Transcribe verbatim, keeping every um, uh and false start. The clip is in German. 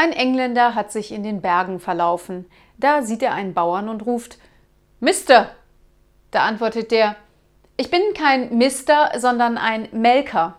Ein Engländer hat sich in den Bergen verlaufen. Da sieht er einen Bauern und ruft, »Mister«, da antwortet der, »Ich bin kein Mister, sondern ein Melker.«